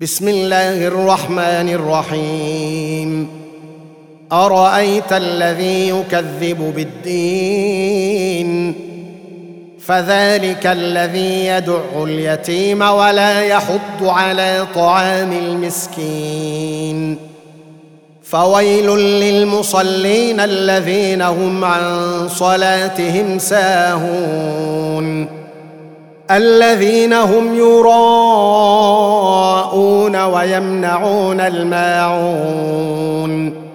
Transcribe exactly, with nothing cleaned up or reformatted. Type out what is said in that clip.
بسم الله الرحمن الرحيم. أرأيت الذي يكذب بالدين فذلك الذي يدع اليتيم ولا يحض على طعام المسكين فويل للمصلين الذين هم عن صلاتهم ساهون الذين هم يراءون ويمنعون الماعون